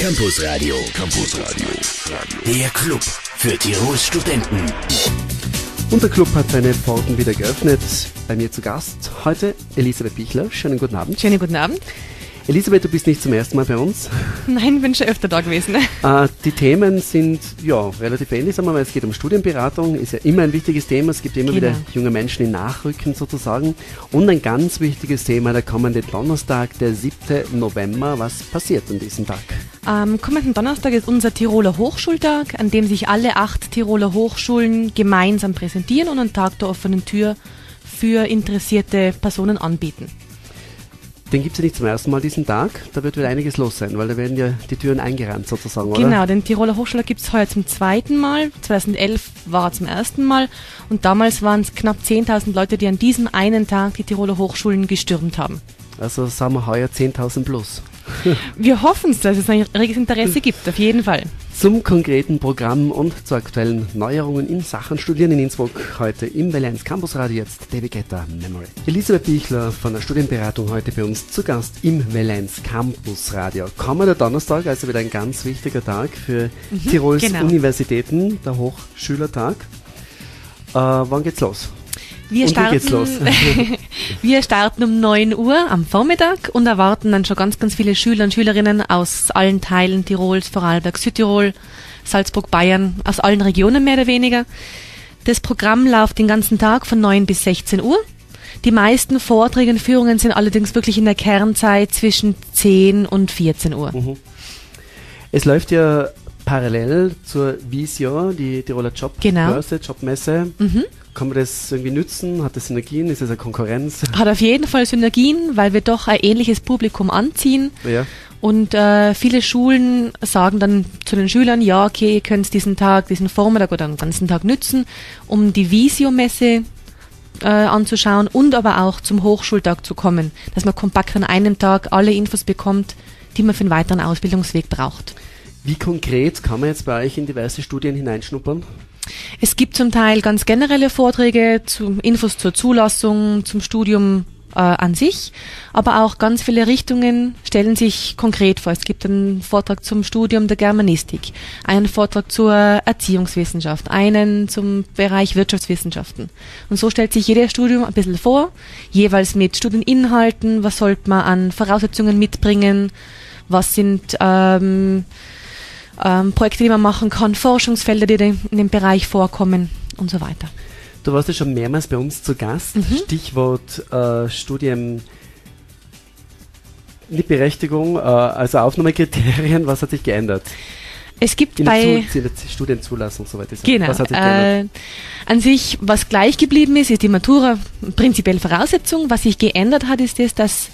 Campus Radio. Campus Radio. Der Club für Tirols Studenten. Unser Club hat seine Pforten wieder geöffnet. Bei mir zu Gast heute Elisabeth Bichler. Schönen guten Abend. Schönen guten Abend. Elisabeth, du bist nicht zum ersten Mal bei uns. Nein, bin schon öfter da gewesen. Die Themen sind ja relativ ähnlich, sagen wir mal. Es geht um Studienberatung, ist ja immer ein wichtiges Thema. Es gibt immer wieder junge Menschen, die nachrücken sozusagen. Und ein ganz wichtiges Thema, der kommende Donnerstag, der 7. November. Was passiert an diesem Tag? Kommenden Donnerstag ist unser Tiroler Hochschultag, an dem sich alle 8 Tiroler Hochschulen gemeinsam präsentieren und einen Tag der offenen Tür für interessierte Personen anbieten. Den gibt es ja nicht zum ersten Mal diesen Tag, da wird wieder einiges los sein, weil da werden ja die Türen eingerannt sozusagen, oder? Genau, den Tiroler Hochschultag gibt es heuer zum zweiten Mal, 2011 war er zum ersten Mal und damals waren es knapp 10.000 Leute, die an diesem einen Tag die Tiroler Hochschulen gestürmt haben. Also sagen wir heuer 10.000 plus. Wir hoffen es, dass es ein reges Interesse gibt, auf jeden Fall. Zum konkreten Programm und zu aktuellen Neuerungen in Sachen Studieren in Innsbruck heute im Welle 1 Campus Radio, jetzt David Guetta, Memory. Elisabeth Bichler von der Studienberatung heute bei uns zu Gast im Welle 1 Campus Radio. Kommender Donnerstag, also wieder ein ganz wichtiger Tag für Tirols Universitäten, der Hochschülertag. Wann geht's los? Wir starten um 9 Uhr am Vormittag und erwarten dann schon ganz viele Schüler und Schülerinnen aus allen Teilen Tirols, Vorarlberg, Südtirol, Salzburg, Bayern, aus allen Regionen mehr oder weniger. Das Programm läuft den ganzen Tag von 9 bis 16 Uhr. Die meisten Vorträge und Führungen sind allerdings wirklich in der Kernzeit zwischen 10 und 14 Uhr. Es läuft ja parallel zur Visio, die Tiroler Jobbörse, Jobmesse. Kann man das irgendwie nützen? Hat das Synergien? Ist das eine Konkurrenz? Hat auf jeden Fall Synergien, weil wir doch ein ähnliches Publikum anziehen. Ja. Und viele Schulen sagen dann zu den Schülern, ja, okay, ihr könnt diesen Tag, diesen Vormittag oder den ganzen Tag nützen, um die Visio-Messe anzuschauen und aber auch zum Hochschultag zu kommen, dass man kompakt an einem Tag alle Infos bekommt, die man für einen weiteren Ausbildungsweg braucht. Wie konkret kann man jetzt bei euch in diverse Studien hineinschnuppern? Es gibt zum Teil ganz generelle Vorträge, Infos zur Zulassung, zum Studium an sich, aber auch ganz viele Richtungen stellen sich konkret vor. Es gibt einen Vortrag zum Studium der Germanistik, einen Vortrag zur Erziehungswissenschaft, einen zum Bereich Wirtschaftswissenschaften. Und so stellt sich jedes Studium ein bisschen vor, jeweils mit Studieninhalten, was sollte man an Voraussetzungen mitbringen, was sind Projekte, die man machen kann, Forschungsfelder, die in dem Bereich vorkommen und so weiter. Du warst ja schon mehrmals bei uns zu Gast. Stichwort Studien, die Berechtigung, also Aufnahmekriterien, was hat sich geändert? Es gibt in der Studienzulassung, soweit ich sage. Genau. Was hat sich geändert? An sich, was gleich geblieben ist, ist die Matura prinzipiell Voraussetzung. Was sich geändert hat, ist das, dass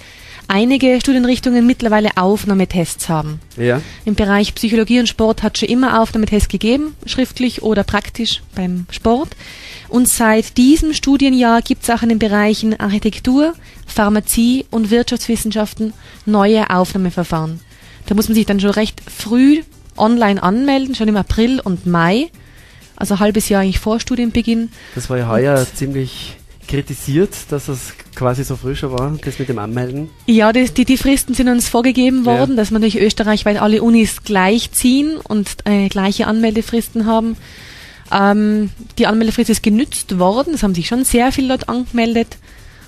einige Studienrichtungen mittlerweile Aufnahmetests haben. Ja. Im Bereich Psychologie und Sport hat schon immer Aufnahmetests gegeben, schriftlich oder praktisch beim Sport. Und seit diesem Studienjahr gibt es auch in den Bereichen Architektur, Pharmazie und Wirtschaftswissenschaften neue Aufnahmeverfahren. Da muss man sich dann schon recht früh online anmelden, schon im April und Mai, also ein halbes Jahr eigentlich vor Studienbeginn. Das war ja heuer ziemlich kritisiert, dass das quasi so früh schon war, das mit dem Anmelden? Ja, die Fristen sind uns vorgegeben worden, dass man durch österreichweit alle Unis gleich ziehen und gleiche Anmeldefristen haben. Die Anmeldefrist ist genützt worden, es haben sich schon sehr viele Leute angemeldet,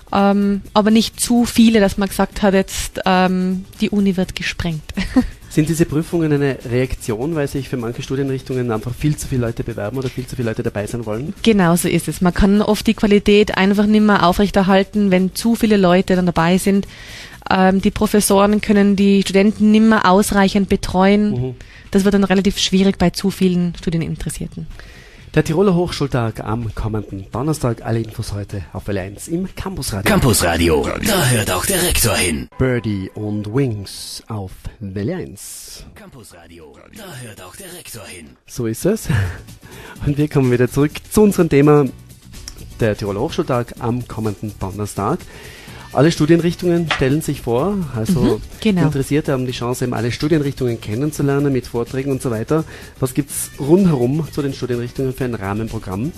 aber nicht zu viele, dass man gesagt hat, jetzt die Uni wird gesprengt. Sind diese Prüfungen eine Reaktion, weil sich für manche Studienrichtungen einfach viel zu viele Leute bewerben oder viel zu viele Leute dabei sein wollen? Genau so ist es. Man kann oft die Qualität einfach nicht mehr aufrechterhalten, wenn zu viele Leute dann dabei sind. Die Professoren können die Studenten nicht mehr ausreichend betreuen. Das wird dann relativ schwierig bei zu vielen Studieninteressierten. Der Tiroler Hochschultag am kommenden Donnerstag. Alle Infos heute auf Welle 1 im Campus Radio. Campus Radio, da hört auch der Rektor hin. Birdie und Wings auf Welle 1. Campus Radio, da hört auch der Rektor hin. So ist es. Und wir kommen wieder zurück zu unserem Thema. Der Tiroler Hochschultag am kommenden Donnerstag. Alle Studienrichtungen stellen sich vor, also genau. Interessierte haben die Chance, eben alle Studienrichtungen kennenzulernen mit Vorträgen und so weiter. Was gibt es rundherum zu den Studienrichtungen für ein Rahmenprogramm?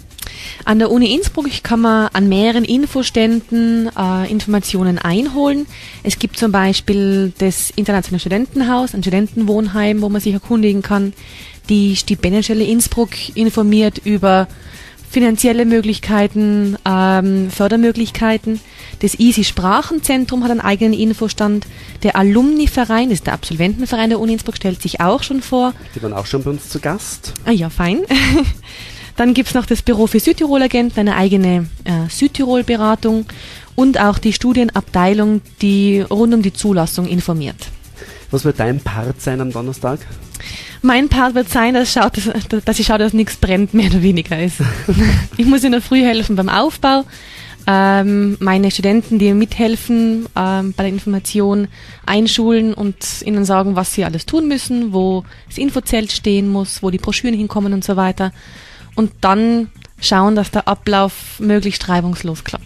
An der Uni Innsbruck kann man an mehreren Infoständen Informationen einholen. Es gibt zum Beispiel das Internationale Studentenhaus, ein Studentenwohnheim, wo man sich erkundigen kann. Die Stipendienstelle Innsbruck informiert über finanzielle Möglichkeiten, Fördermöglichkeiten. Das Easy Sprachenzentrum hat einen eigenen Infostand. Der Alumni-Verein, das ist der Absolventenverein der Uni Innsbruck, stellt sich auch schon vor. Die waren auch schon bei uns zu Gast. Ah ja, fein. Dann gibt es noch das Büro für Südtirol-Agenten, eine eigene Südtirol-Beratung und auch die Studienabteilung, die rund um die Zulassung informiert. Was wird dein Part sein am Donnerstag? Mein Part wird sein, dass ich schaue, dass nichts brennt, mehr oder weniger ist. Ich muss in der Früh helfen beim Aufbau. Meine Studenten, die mithelfen bei der Information, einschulen und ihnen sagen, was sie alles tun müssen, wo das Infozelt stehen muss, wo die Broschüren hinkommen und so weiter. Und dann schauen, dass der Ablauf möglichst reibungslos klappt.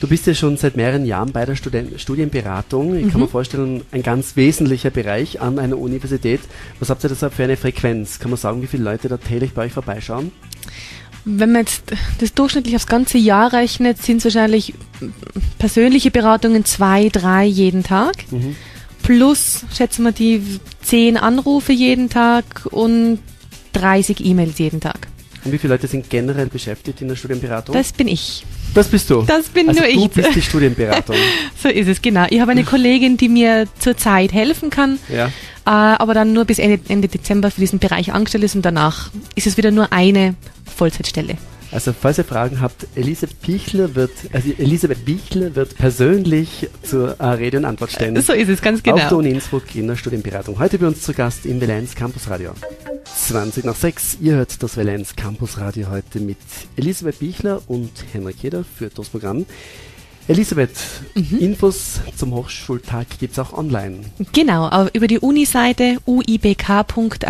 Du bist ja schon seit mehreren Jahren bei der Studienberatung. Ich kann mir vorstellen, ein ganz wesentlicher Bereich an einer Universität. Was habt ihr deshalb für eine Frequenz? Kann man sagen, wie viele Leute da täglich bei euch vorbeischauen? Wenn man jetzt das durchschnittlich aufs ganze Jahr rechnet, sind es wahrscheinlich persönliche Beratungen 2, 3 jeden Tag. Plus, schätzen wir, die 10 Anrufe jeden Tag und 30 E-Mails jeden Tag. Und wie viele Leute sind generell beschäftigt in der Studienberatung? Das bin ich. Das bist du? Das bin also nur ich. Du bist die Studienberatung. So ist es, genau. Ich habe eine Kollegin, die mir zurzeit helfen kann, aber dann nur bis Ende Dezember für diesen Bereich angestellt ist und danach ist es wieder nur eine Vollzeitstelle. Also falls ihr Fragen habt, Elisabeth Bichler wird persönlich zur Rede und Antwort stellen. So ist es, ganz genau. Auf der Uni Innsbruck in der Studienberatung. Heute bei uns zu Gast im Welle 1 Campus Radio. 5:20 nach 6, ihr hört das Welle 1 Campus Radio heute mit Elisabeth Bichler und Henrik Jeder für das Programm. Elisabeth, Infos zum Hochschultag gibt es auch online. Genau, über die Uni-Seite uibk.ac.at/tht,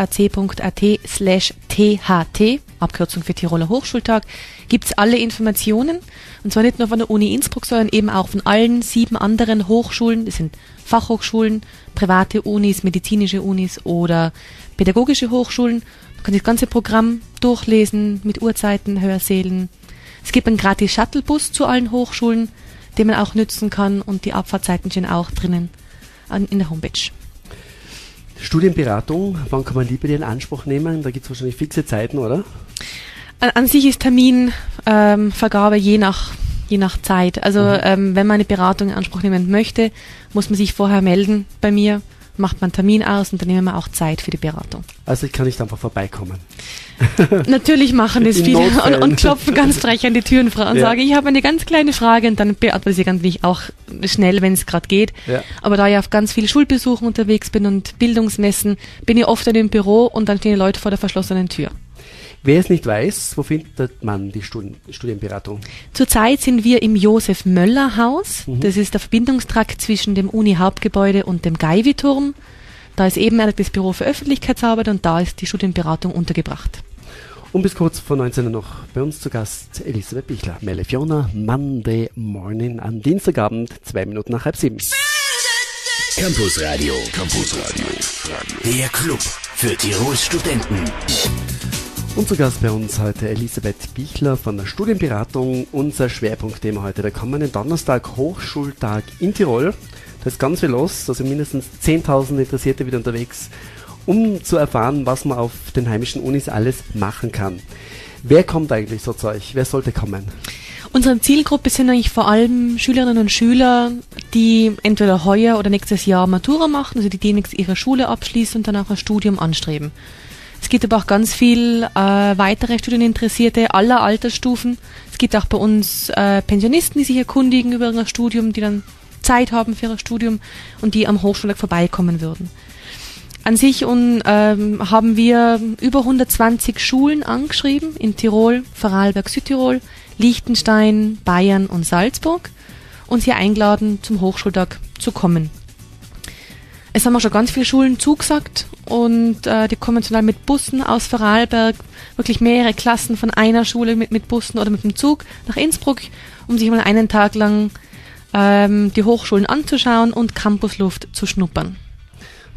Abkürzung für Tiroler Hochschultag, gibt es alle Informationen. Und zwar nicht nur von der Uni Innsbruck, sondern eben auch von allen 7 anderen Hochschulen. Das sind Fachhochschulen, private Unis, medizinische Unis oder pädagogische Hochschulen. Man kann das ganze Programm durchlesen mit Uhrzeiten, Hörsälen. Es gibt einen gratis Shuttlebus zu allen Hochschulen, den man auch nützen kann, und die Abfahrtzeiten stehen auch drinnen in der Homepage. Studienberatung, wann kann man die bei dir in Anspruch nehmen? Da gibt es wahrscheinlich fixe Zeiten, oder? An sich ist Terminvergabe je nach Zeit. Also wenn man eine Beratung in Anspruch nehmen möchte, muss man sich vorher melden bei mir, macht man einen Termin aus und dann nehmen wir auch Zeit für die Beratung. Also ich kann nicht einfach vorbeikommen. Natürlich machen das viele und klopfen ganz frech an die Türen und sagen, ich habe eine ganz kleine Frage, und dann beantworte ich natürlich auch schnell, wenn es gerade geht. Ja. Aber da ich auf ganz vielen Schulbesuchen unterwegs bin und Bildungsmessen, bin ich oft in dem Büro und dann stehen die Leute vor der verschlossenen Tür. Wer es nicht weiß, wo findet man die Studienberatung? Zurzeit sind wir im Josef-Möller-Haus. Das ist der Verbindungstrakt zwischen dem Uni-Hauptgebäude und dem Gaiwi-Turm. Da ist eben das Büro für Öffentlichkeitsarbeit und da ist die Studienberatung untergebracht. Und bis kurz vor 19 Uhr noch bei uns zu Gast Elisabeth Bichler. Melle Fiona, Monday Morning am Dienstagabend, 7:02. Campus Radio. Campus Radio. Der Club für Tirols Studenten. Unser Gast bei uns heute Elisabeth Bichler von der Studienberatung. Unser Schwerpunktthema heute, der kommende Donnerstag, Hochschultag in Tirol. Da ist ganz viel los, da sind mindestens 10.000 Interessierte wieder unterwegs, um zu erfahren, was man auf den heimischen Unis alles machen kann. Wer kommt eigentlich so zu euch? Wer sollte kommen? Unsere Zielgruppe sind eigentlich vor allem Schülerinnen und Schüler, die entweder heuer oder nächstes Jahr Matura machen, also die demnächst ihre Schule abschließen und danach ein Studium anstreben. Es gibt aber auch ganz viel weitere Studieninteressierte aller Altersstufen. Es gibt auch bei uns Pensionisten, die sich erkundigen über ihr Studium, die dann Zeit haben für ihr Studium und die am Hochschultag vorbeikommen würden. An sich haben wir über 120 Schulen angeschrieben in Tirol, Vorarlberg, Südtirol, Liechtenstein, Bayern und Salzburg und sie eingeladen, zum Hochschultag zu kommen. Es haben auch schon ganz viele Schulen zugesagt und die kommen zum Teil mit Bussen aus Vorarlberg, wirklich mehrere Klassen von einer Schule mit Bussen oder mit dem Zug nach Innsbruck, um sich mal einen Tag lang die Hochschulen anzuschauen und Campusluft zu schnuppern.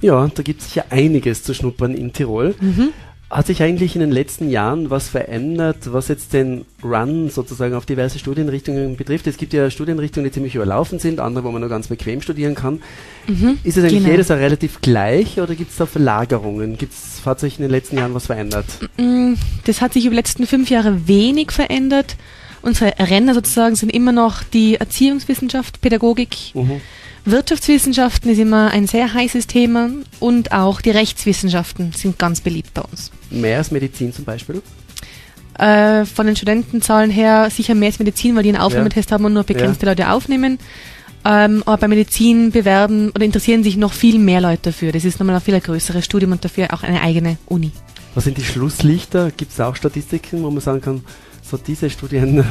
Ja, da gibt es sicher einiges zu schnuppern in Tirol. Mhm. Hat sich eigentlich in den letzten Jahren was verändert, was jetzt den Run sozusagen auf diverse Studienrichtungen betrifft? Es gibt ja Studienrichtungen, die ziemlich überlaufen sind, andere, wo man nur ganz bequem studieren kann. Mhm, ist es eigentlich jedes Jahr relativ gleich oder gibt es da Verlagerungen? Hat sich in den letzten Jahren was verändert? Das hat sich über die letzten 5 Jahre wenig verändert. Unsere Renner sozusagen sind immer noch die Erziehungswissenschaft, Pädagogik. Mhm. Wirtschaftswissenschaften ist immer ein sehr heißes Thema und auch die Rechtswissenschaften sind ganz beliebt bei uns. Mehr als Medizin zum Beispiel? Von den Studentenzahlen her sicher mehr als Medizin, weil die einen Aufnahmetest haben und nur begrenzte Leute aufnehmen. Aber bei Medizin bewerben oder interessieren sich noch viel mehr Leute dafür. Das ist nochmal ein viel größeres Studium und dafür auch eine eigene Uni. Was sind die Schlusslichter? Gibt es auch Statistiken, wo man sagen kann, so diese Studien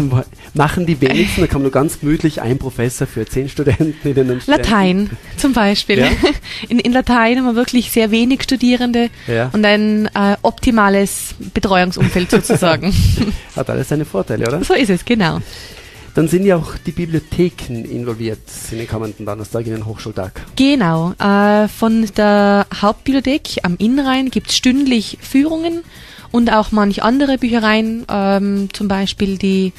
machen die wenigsten, da kam nur ganz gemütlich ein Professor für 10 Studenten in den Latein zum Beispiel. Ja? In Latein haben wir wirklich sehr wenig Studierende und ein optimales Betreuungsumfeld sozusagen. Hat alles seine Vorteile, oder? So ist es, genau. Dann sind ja auch die Bibliotheken involviert in den kommenden Donnerstag, in den Hochschultag. Genau, von der Hauptbibliothek am Innrhein gibt es stündlich Führungen und auch manch andere Büchereien, zum Beispiel die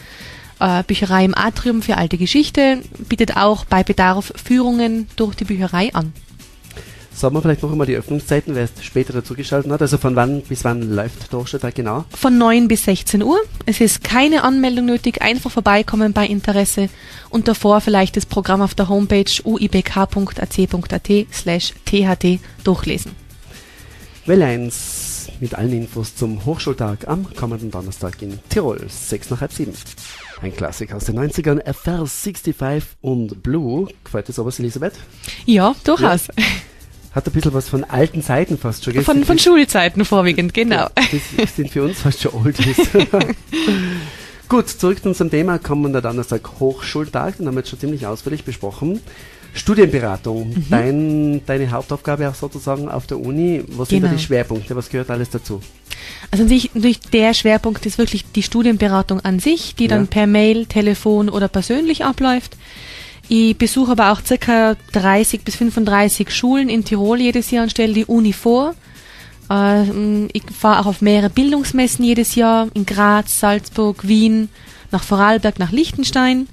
Bücherei im Atrium für alte Geschichte, bietet auch bei Bedarf Führungen durch die Bücherei an. Sagen wir vielleicht noch einmal die Öffnungszeiten, wer es später dazugeschaltet hat. Also von wann bis wann läuft der Hochschultag genau? Von 9 bis 16 Uhr. Es ist keine Anmeldung nötig, einfach vorbeikommen bei Interesse und davor vielleicht das Programm auf der Homepage uibk.ac.at/tht durchlesen. Welle 1 mit allen Infos zum Hochschultag am kommenden Donnerstag in Tirol, 6 nach halb 7. Ein Klassiker aus den 90ern, FR 65 und Blue. Gefällt dir sowas, Elisabeth? Ja, durchaus. Ja. Hat ein bisschen was von alten Zeiten fast schon. Von Schulzeiten vorwiegend, genau. Das sind für uns fast schon Oldies. Gut, zurück zu unserem Thema. Kommender Donnerstag Hochschultag, den haben wir jetzt schon ziemlich ausführlich besprochen. Studienberatung, deine Hauptaufgabe auch sozusagen auf der Uni. Was sind da die Schwerpunkte? Was gehört alles dazu? Also an sich natürlich der Schwerpunkt ist wirklich die Studienberatung an sich, die dann per Mail, Telefon oder persönlich abläuft. Ich besuche aber auch ca. 30 bis 35 Schulen in Tirol jedes Jahr und stelle die Uni vor. Ich fahre auch auf mehrere Bildungsmessen jedes Jahr in Graz, Salzburg, Wien, nach Vorarlberg, nach Liechtenstein.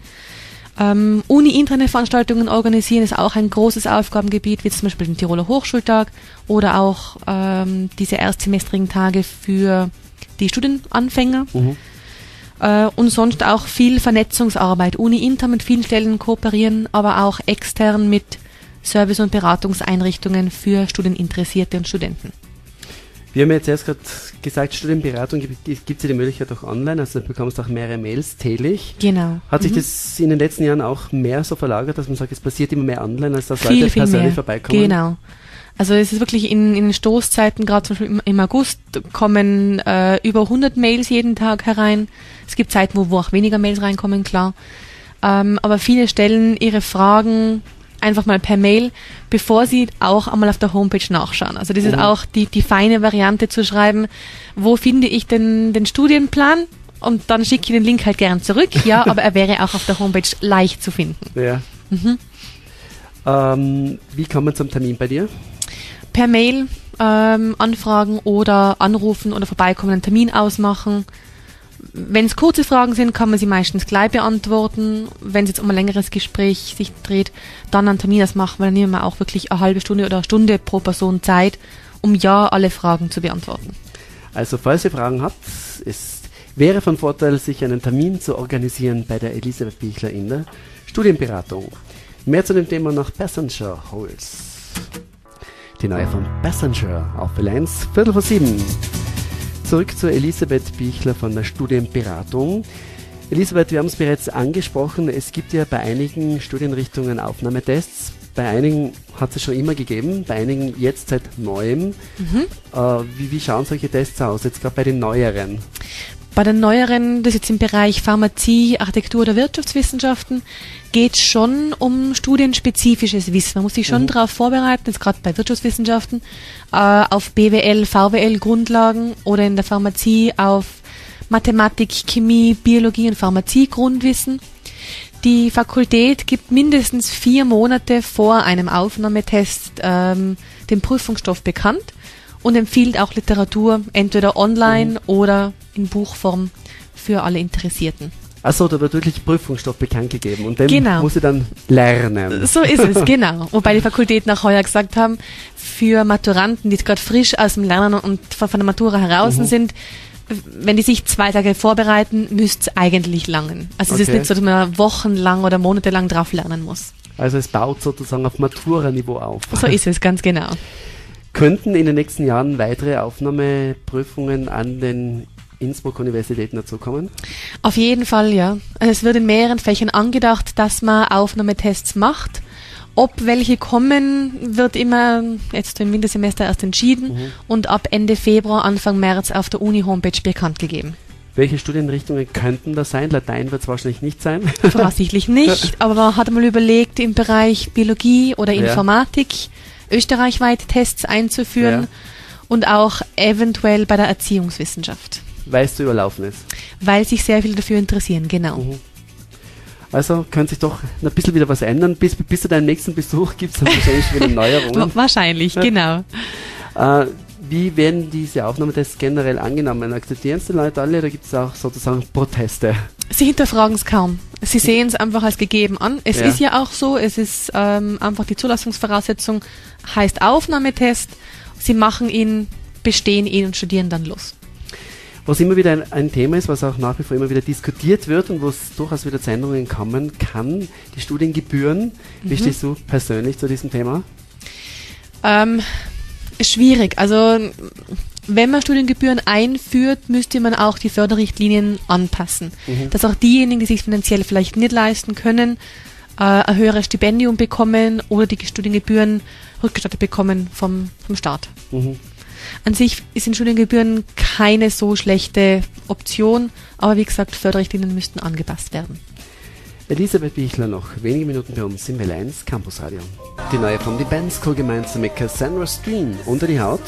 Uni-interne Veranstaltungen organisieren ist auch ein großes Aufgabengebiet, wie zum Beispiel den Tiroler Hochschultag oder auch diese erstsemestrigen Tage für die Studienanfänger. Mhm. Und sonst auch viel Vernetzungsarbeit. Uni intern mit vielen Stellen kooperieren, aber auch extern mit Service- und Beratungseinrichtungen für Studieninteressierte und Studenten. Wir haben jetzt erst gerade gesagt, Studienberatung gibt es ja die Möglichkeit auch online, also du bekommst auch mehrere Mails täglich. Genau. Hat sich das in den letzten Jahren auch mehr so verlagert, dass man sagt, es passiert immer mehr online, als dass Leute persönlich vorbeikommen? Genau. Also es ist wirklich in Stoßzeiten, gerade zum Beispiel im August, kommen über 100 Mails jeden Tag herein. Es gibt Zeiten, wo auch weniger Mails reinkommen, klar. Aber viele stellen ihre Fragen einfach mal per Mail, bevor sie auch einmal auf der Homepage nachschauen. Also das ist auch die feine Variante zu schreiben, wo finde ich denn den Studienplan? Und dann schicke ich den Link halt gern zurück. Ja, aber er wäre auch auf der Homepage leicht zu finden. Ja. Mhm. Wie kommt man zum Termin bei dir? Per Mail anfragen oder anrufen oder vorbeikommen, einen Termin ausmachen. Wenn es kurze Fragen sind, kann man sie meistens gleich beantworten. Wenn es jetzt um ein längeres Gespräch sich dreht, dann einen Termin ausmachen, weil dann nehmen wir auch wirklich eine halbe Stunde oder eine Stunde pro Person Zeit, um alle Fragen zu beantworten. Also falls ihr Fragen habt, wäre von Vorteil, sich einen Termin zu organisieren bei der Elisabeth Bichler in der Studienberatung. Mehr zu dem Thema nach Passenger Holes. Die neue von Passenger auf Welle 1, 6:45. Zurück zu Elisabeth Bichler von der Studienberatung. Elisabeth, wir haben es bereits angesprochen, es gibt ja bei einigen Studienrichtungen Aufnahmetests. Bei einigen hat es schon immer gegeben, bei einigen jetzt seit Neuem. Wie schauen solche Tests aus, jetzt gerade bei den Neueren? Bei den Neueren, das jetzt im Bereich Pharmazie, Architektur oder Wirtschaftswissenschaften, geht es schon um studienspezifisches Wissen. Man muss sich schon darauf vorbereiten, jetzt gerade bei Wirtschaftswissenschaften, auf BWL, VWL-Grundlagen oder in der Pharmazie auf Mathematik, Chemie, Biologie und Pharmazie-Grundwissen. Die Fakultät gibt mindestens 4 Monate vor einem Aufnahmetest den Prüfungsstoff bekannt und empfiehlt auch Literatur entweder online oder in Buchform für alle Interessierten. Achso, da wird wirklich Prüfungsstoff bekannt gegeben und den muss ich dann lernen. So ist es, genau. Wobei die Fakultäten auch heuer gesagt haben, für Maturanten, die gerade frisch aus dem Lernen und von der Matura heraus sind, wenn die sich 2 Tage vorbereiten, müsste es eigentlich langen. Also es ist nicht so, dass man wochenlang oder monatelang drauf lernen muss. Also es baut sozusagen auf Matura-Niveau auf. So ist es, ganz genau. Könnten in den nächsten Jahren weitere Aufnahmeprüfungen an den Innsbruck-Universitäten dazukommen? Auf jeden Fall, ja. Also es wird in mehreren Fächern angedacht, dass man Aufnahmetests macht. Ob welche kommen, wird immer jetzt im Wintersemester erst entschieden und ab Ende Februar, Anfang März auf der Uni-Homepage bekannt gegeben. Welche Studienrichtungen könnten das sein? Latein wird es wahrscheinlich nicht sein. Voraussichtlich nicht, aber man hat mal überlegt, im Bereich Biologie oder Informatik österreichweit Tests einzuführen und auch eventuell bei der Erziehungswissenschaft. Weil es zu überlaufen ist. Weil sich sehr viele dafür interessieren, genau. Also könnte sich doch ein bisschen wieder was ändern. Bis zu deinem nächsten Besuch gibt es wahrscheinlich wieder Neuerungen. Wahrscheinlich, genau. Wie werden diese Aufnahmetests generell angenommen? Akzeptieren es die Leute alle oder gibt es auch sozusagen Proteste? Sie hinterfragen es kaum. Sie sehen es einfach als gegeben an. Es ist ja auch so, es ist einfach die Zulassungsvoraussetzung, heißt Aufnahmetest. Sie machen ihn, bestehen ihn und studieren dann los. Was immer wieder ein Thema ist, was auch nach wie vor immer wieder diskutiert wird und wo es durchaus wieder zu Änderungen kommen kann, die Studiengebühren. Wie stehst du persönlich zu diesem Thema? Schwierig. Also wenn man Studiengebühren einführt, müsste man auch die Förderrichtlinien anpassen. Dass auch diejenigen, die sich finanziell vielleicht nicht leisten können, ein höheres Stipendium bekommen oder die Studiengebühren rückgestattet bekommen vom Staat. An sich sind Studiengebühren keine so schlechte Option, aber wie gesagt, Förderrichtlinien müssten angepasst werden. Elisabeth Bichler noch wenige Minuten bei uns im Welle 1 Campus Radio. Die neue Form, die Band School gemeinsam mit Cassandra Steen, Unter die Haut.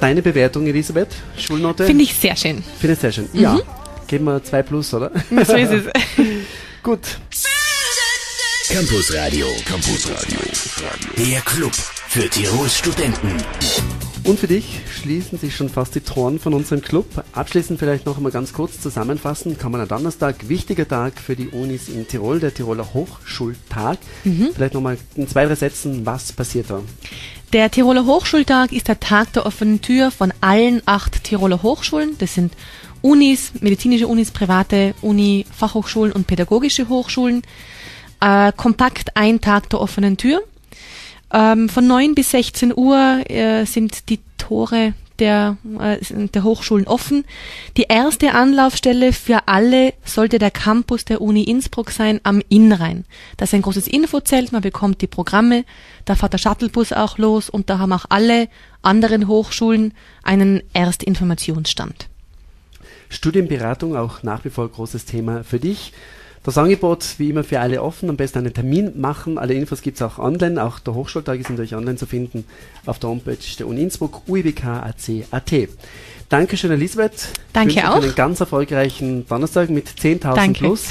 Deine Bewertung, Elisabeth? Schulnote? Finde ich sehr schön. Finde ich sehr schön, ja. Geben wir 2+, oder? So ist es. Gut. Campus Radio. Campus Radio. Der Club für Tirols Studenten. Und für dich schließen sich schon fast die Toren von unserem Club. Abschließend vielleicht noch einmal ganz kurz zusammenfassen. Kammerner Donnerstag, wichtiger Tag für die Unis in Tirol, der Tiroler Hochschultag. Vielleicht nochmal in 2, 3 Sätzen, was passiert da? Der Tiroler Hochschultag ist der Tag der offenen Tür von allen 8 Tiroler Hochschulen. Das sind Unis, medizinische Unis, private Uni, Fachhochschulen und pädagogische Hochschulen. Kompakt ein Tag der offenen Tür. Von 9 bis 16 Uhr sind die Tore der Hochschulen offen. Die erste Anlaufstelle für alle sollte der Campus der Uni Innsbruck sein am Innrhein. Da ist ein großes Infozelt, man bekommt die Programme, da fährt der Shuttlebus auch los und da haben auch alle anderen Hochschulen einen Erstinformationsstand. Studienberatung, auch nach wie vor großes Thema für dich. Das Angebot, wie immer, für alle offen. Am besten einen Termin machen. Alle Infos gibt es auch online. Auch der Hochschultag ist natürlich online zu finden auf der Homepage der Uni Innsbruck, uibk.ac.at. Dankeschön, Elisabeth. Danke auch. Einen ganz erfolgreichen Donnerstag mit 10.000 plus.